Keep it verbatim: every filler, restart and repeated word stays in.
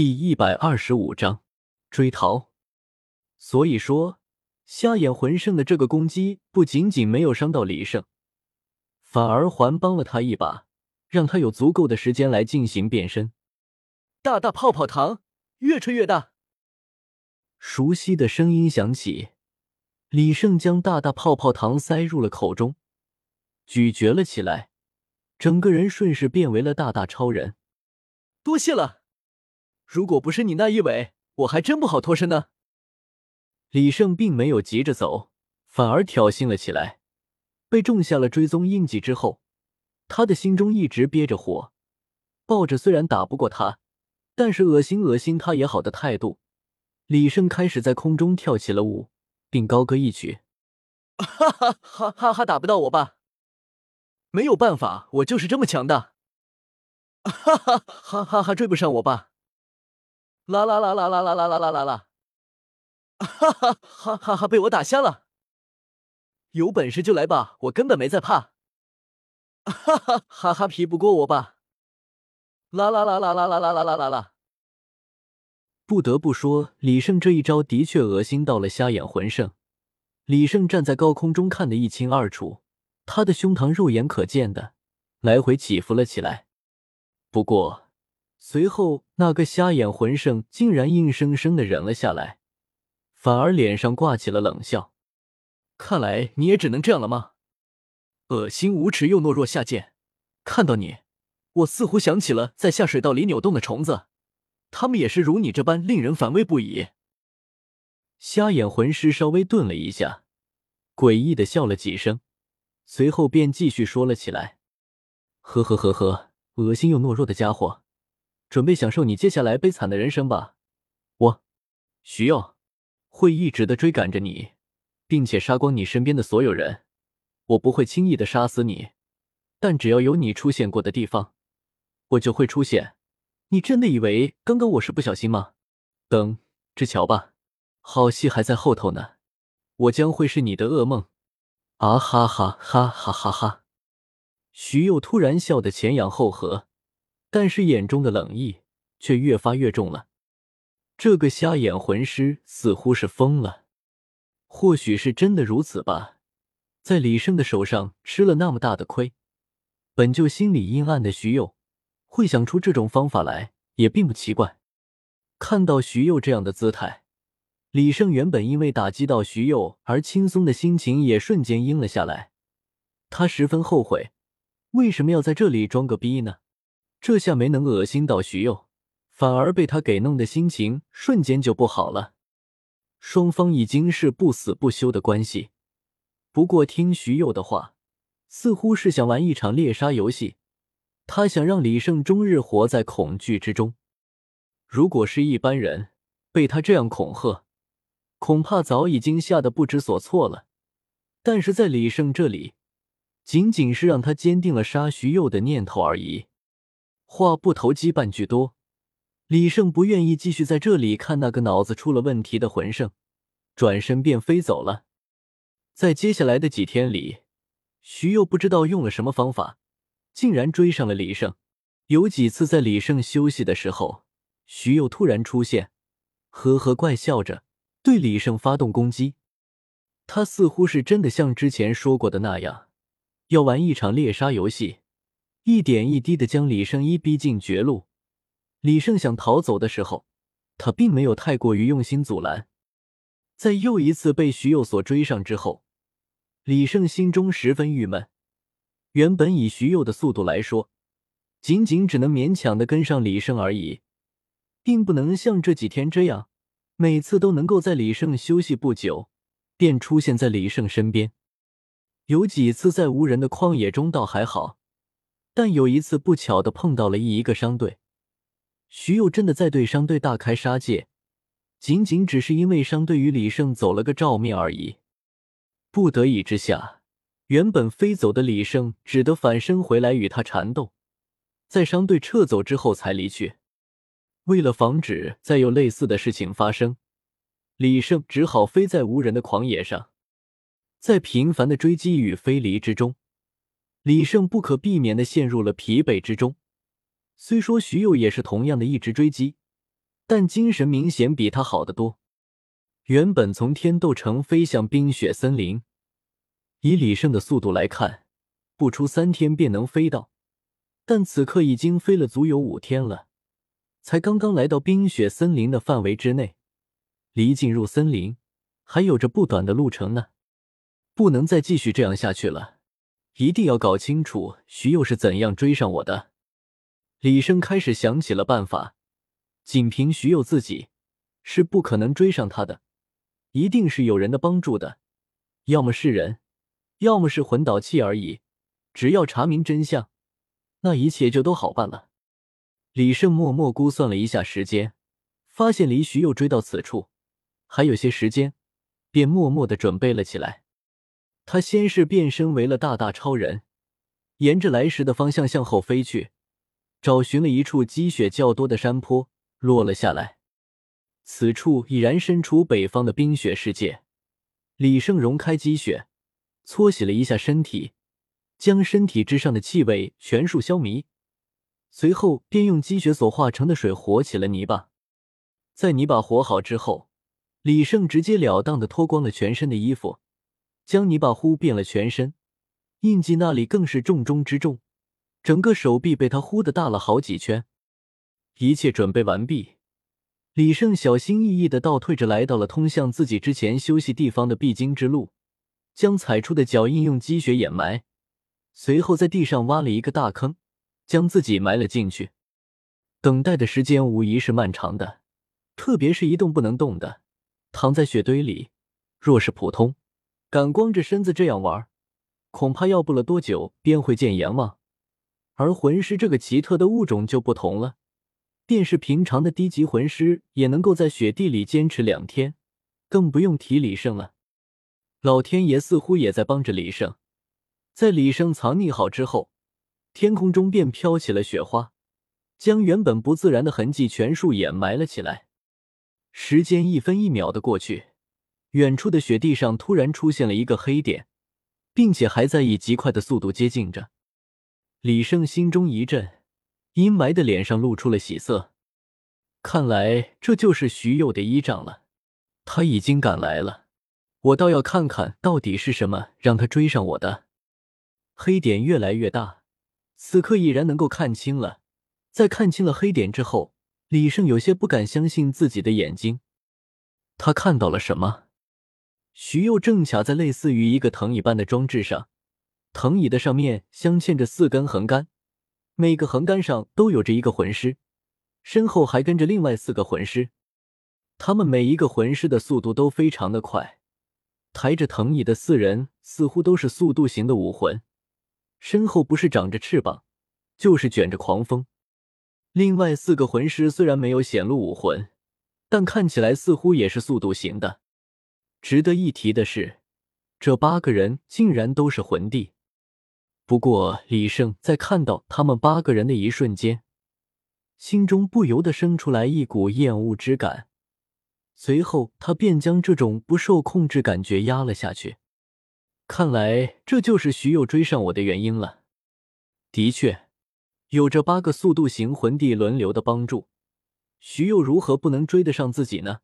第一百二十五章追逃。所以说瞎眼魂圣的这个攻击不仅仅没有伤到李胜，反而还帮了他一把，让他有足够的时间来进行变身。大大泡泡糖越吹越大。熟悉的声音响起，李胜将大大泡泡糖塞入了口中，咀嚼了起来，整个人顺势变为了大大超人。多谢了。如果不是你那一尾，我还真不好脱身呢。李胜并没有急着走，反而挑衅了起来。被种下了追踪印记之后，他的心中一直憋着火，抱着虽然打不过他，但是恶心恶心他也好的态度，李胜开始在空中跳起了舞，并高歌一曲。哈哈哈哈哈，打不到我吧？没有办法，我就是这么强大。哈哈哈哈哈，追不上我吧？啦啦啦啦啦啦啦啦啦啦啦！哈哈哈哈哈！被我打瞎了。有本事就来吧，我根本没在怕。哈哈哈哈！皮不过我吧？啦啦啦啦啦啦啦啦啦啦！不得不说，李胜这一招的确恶心到了瞎眼魂圣。李胜站在高空中看得一清二楚，他的胸膛肉眼可见的来回起伏了起来。不过。随后那个瞎眼魂圣竟然硬生生地忍了下来，反而脸上挂起了冷笑。看来你也只能这样了吗？恶心无耻又懦弱下贱，看到你我似乎想起了在下水道里扭动的虫子，它们也是如你这般令人反胃不已。瞎眼魂师稍微顿了一下，诡异地笑了几声，随后便继续说了起来。呵呵呵呵，恶心又懦弱的家伙，准备享受你接下来悲惨的人生吧，我徐耀会一直的追赶着你，并且杀光你身边的所有人。我不会轻易的杀死你，但只要有你出现过的地方，我就会出现。你真的以为刚刚我是不小心吗？等着瞧吧，好戏还在后头呢，我将会是你的噩梦。啊哈哈哈哈哈哈！徐佑突然笑得前仰后合，但是眼中的冷意却越发越重了。这个瞎眼魂师似乎是疯了，或许是真的如此吧。在李胜的手上吃了那么大的亏，本就心里阴暗的徐佑会想出这种方法来也并不奇怪。看到徐佑这样的姿态，李胜原本因为打击到徐佑而轻松的心情也瞬间阴了下来。他十分后悔为什么要在这里装个逼呢，这下没能恶心到徐佑，反而被他给弄的心情瞬间就不好了。双方已经是不死不休的关系，不过听徐佑的话，似乎是想玩一场猎杀游戏，他想让李胜终日活在恐惧之中。如果是一般人，被他这样恐吓，恐怕早已经吓得不知所措了。但是在李胜这里，仅仅是让他坚定了杀徐佑的念头而已。话不投机半句多，李胜不愿意继续在这里看那个脑子出了问题的魂圣，转身便飞走了。在接下来的几天里，徐佑不知道用了什么方法，竟然追上了李胜。有几次在李胜休息的时候，徐佑突然出现，呵呵怪笑着对李胜发动攻击。他似乎是真的像之前说过的那样，要玩一场猎杀游戏，一点一滴地将李胜一逼进绝路。李胜想逃走的时候，他并没有太过于用心阻拦。在又一次被徐佑所追上之后，李胜心中十分郁闷。原本以徐佑的速度来说，仅仅只能勉强地跟上李胜而已，并不能像这几天这样，每次都能够在李胜休息不久便出现在李胜身边。有几次在无人的旷野中倒还好，但有一次不巧地碰到了一个商队，徐佑真的在对商队大开杀戒，仅仅只是因为商队与李胜走了个照面而已。不得已之下，原本飞走的李胜只得反身回来与他缠斗，在商队撤走之后才离去。为了防止再有类似的事情发生，李胜只好飞在无人的狂野上。在频繁的追击与飞离之中，李胜不可避免地陷入了疲惫之中。虽说徐佑也是同样的一直追击，但精神明显比他好得多。原本从天斗城飞向冰雪森林，以李胜的速度来看，不出三天便能飞到，但此刻已经飞了足有五天了，才刚刚来到冰雪森林的范围之内，离进入森林还有着不短的路程呢。不能再继续这样下去了，一定要搞清楚徐佑是怎样追上我的。李胜开始想起了办法，仅凭徐佑自己是不可能追上他的，一定是有人的帮助的，要么是人，要么是魂导器而已，只要查明真相，那一切就都好办了。李胜默默估算了一下时间，发现离徐佑追到此处还有些时间，便默默地准备了起来。他先是变身为了大大超人，沿着来时的方向向后飞去，找寻了一处积雪较多的山坡落了下来。此处已然身处北方的冰雪世界，李胜融开积雪，搓洗了一下身体，将身体之上的气味全数消弭，随后便用积雪所化成的水和起了泥巴。在泥巴和好之后，李胜直截了当地脱光了全身的衣服，将泥巴呼遍了全身，印记那里更是重中之重，整个手臂被他呼得大了好几圈。一切准备完毕，李胜小心翼翼地倒退着来到了通向自己之前休息地方的必经之路，将踩出的脚印用积雪掩埋，随后在地上挖了一个大坑，将自己埋了进去。等待的时间无疑是漫长的，特别是一动不能动的躺在雪堆里，若是普通敢光着身子这样玩，恐怕要不了多久便会见阎王。而魂师这个奇特的物种就不同了，便是平常的低级魂师也能够在雪地里坚持两天，更不用提李胜了。老天爷似乎也在帮着李胜，在李胜藏匿好之后，天空中便飘起了雪花，将原本不自然的痕迹全数掩埋了起来。时间一分一秒的过去，远处的雪地上突然出现了一个黑点，并且还在以极快的速度接近着。李胜心中一震，阴霾的脸上露出了喜色，看来这就是徐佑的依仗了，他已经赶来了，我倒要看看到底是什么让他追上我的。黑点越来越大，此刻已然能够看清了。在看清了黑点之后，李胜有些不敢相信自己的眼睛，他看到了什么？徐佑正卡在类似于一个藤椅般的装置上，藤椅的上面镶嵌着四根横杆，每个横杆上都有着一个魂师，身后还跟着另外四个魂师，他们每一个魂师的速度都非常的快。抬着藤椅的四人似乎都是速度型的武魂，身后不是长着翅膀，就是卷着狂风。另外四个魂师虽然没有显露武魂，但看起来似乎也是速度型的。值得一提的是，这八个人竟然都是魂帝。不过李胜在看到他们八个人的一瞬间，心中不由得生出来一股厌恶之感，随后他便将这种不受控制感觉压了下去。看来这就是徐佑追上我的原因了。的确，有着八个速度型魂帝轮流的帮助，徐佑如何不能追得上自己呢？